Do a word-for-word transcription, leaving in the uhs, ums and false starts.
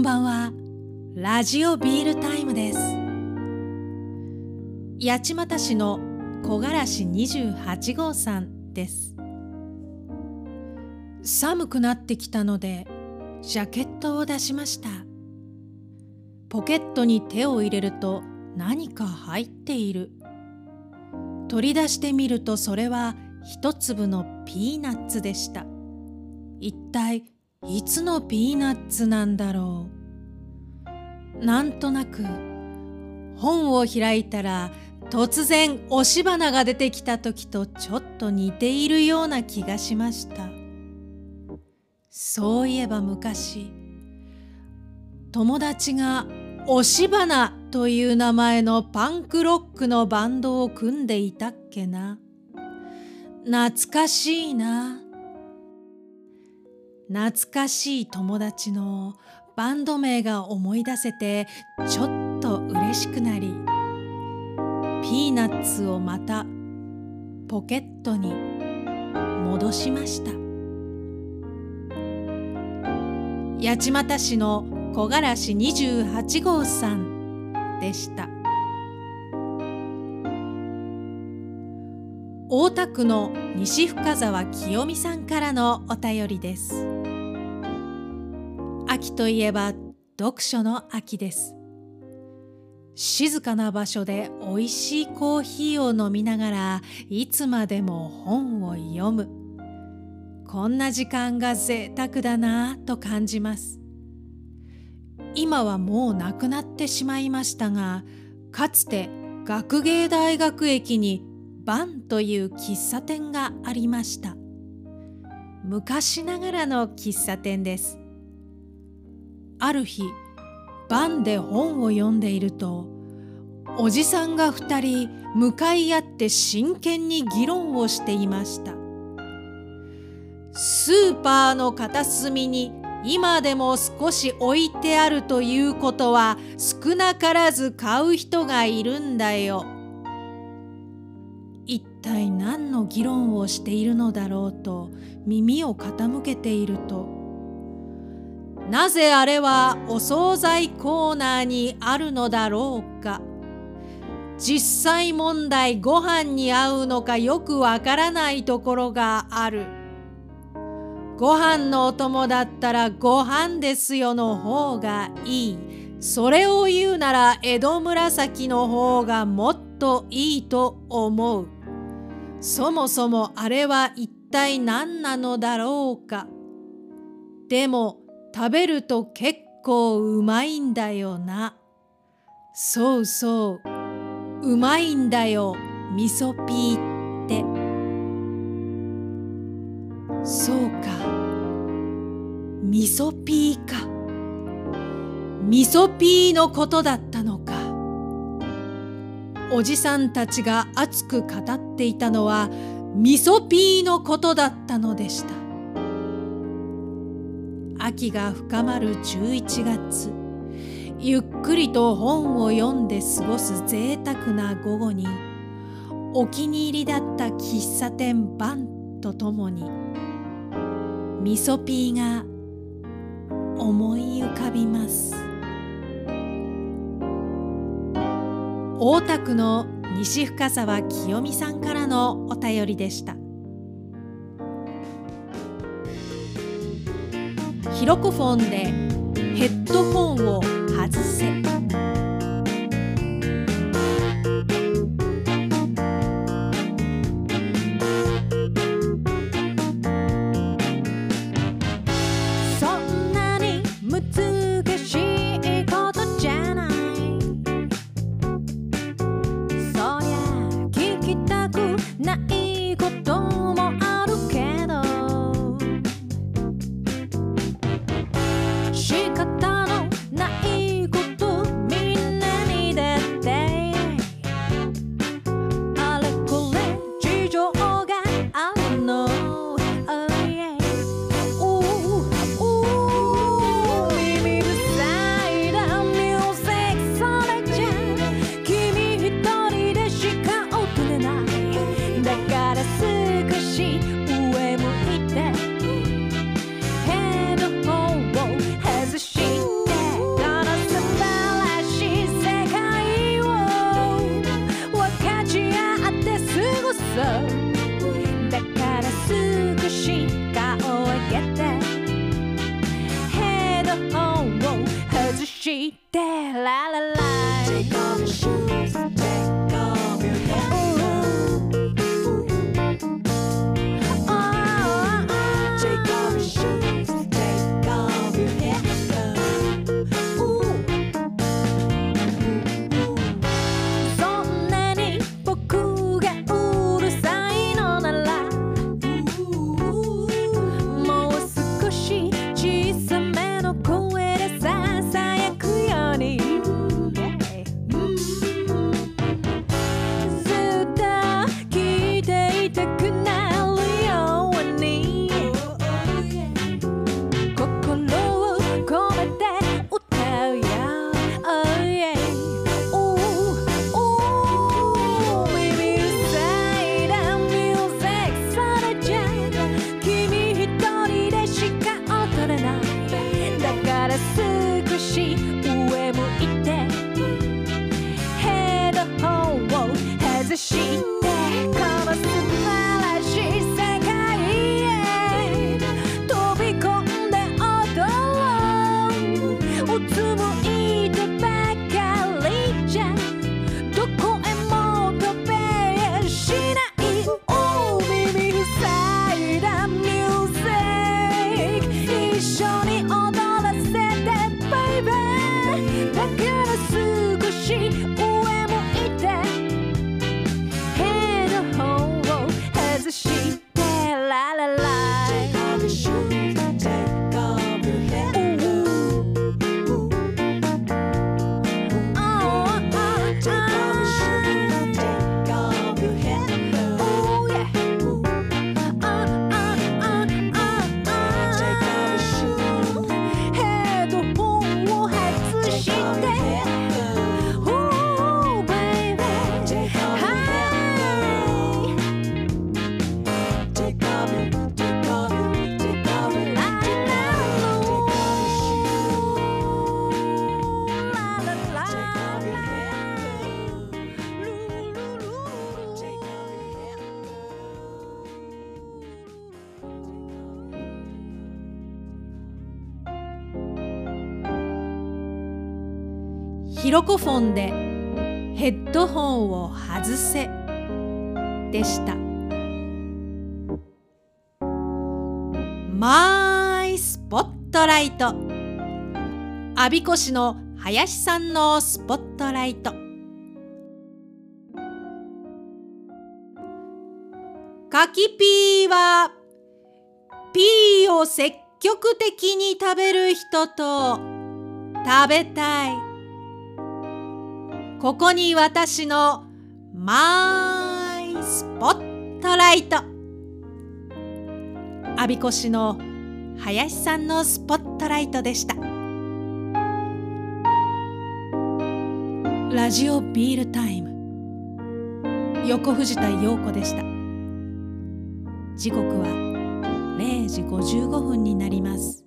んばんは。ラジオビールタイムです。八街市の木枯らしにじゅうはちごうさんです。寒くなってきたのでジャケットを出しました。ポケットに手を入れると何か入っている。取り出してみるとそれは一粒のピーナッツでした。一体いつのピーナッツなんだろう。なんとなく本を開いたら突然押し花が出てきた時とちょっと似ているような気がしました。そういえば昔友達が押し花という名前のパンクロックのバンドを組んでいたっけな。懐かしいな。懐かしい友達のバンド名が思い出せてちょっと嬉しくなり、ピーナッツをまたポケットに戻しました。八街市の木枯らしにじゅうはちごうさんでした。大田区の西深沢清美さんからのお便りです。秋といえば読書の秋です。静かな場所でおいしいコーヒーを飲みながらいつまでも本を読む。こんな時間が贅沢だなぁと感じます。今はもうなくなってしまいましたが、かつて学芸大学駅にバンという喫茶店がありました。昔ながらの喫茶店です。ある日、バンで本を読んでいると、おじさんが二人向かい合って真剣に議論をしていました。スーパーの片隅に今でも少し置いてあるということは少なからず買う人がいるんだよ。一体何の議論をしているのだろうと耳を傾けていると、なぜあれはお惣菜コーナーにあるのだろうか、実際問題ご飯に合うのかよくわからないところがある。ご飯のお供だったらご飯ですよの方がいい。それを言うなら江戸紫の方がもっといいと思う。そもそもあれは一体何なのだろうか。でも食べると結構うまいんだよな。そうそう、うまいんだよ、みそピーって。そうか、みそピーか、みそピーのことだったのか。おじさんたちが熱く語っていたのはみそピーのことだったのでした。秋が深まるじゅういちがつ、ゆっくりと本を読んで過ごす贅沢な午後に、お気に入りだった喫茶店バンとともにみそピーが思い浮かびます。大田区の西深沢清美さんからのお便りでした。ひろこフォンでヘッドホンを外せ。仕方のないことキスしてこの素晴らしい世界へ飛び込んで踊ろう。うつむいてばかりじゃどこへも飛べしない。お耳塞いだミュージック一緒に踊らせてバイバイ。だから少しヒロコフォンでヘッドホンを外せでした。マイスポットライト、我孫子市の林さんのスポットライト。カキピーはピーを積極的に食べる人と食べたい。ここに私のマイスポットライト。我孫子市の林さんのスポットライトでした。ラジオビールタイム、横藤田陽子でした。時刻はれいじごじゅうごふんになります。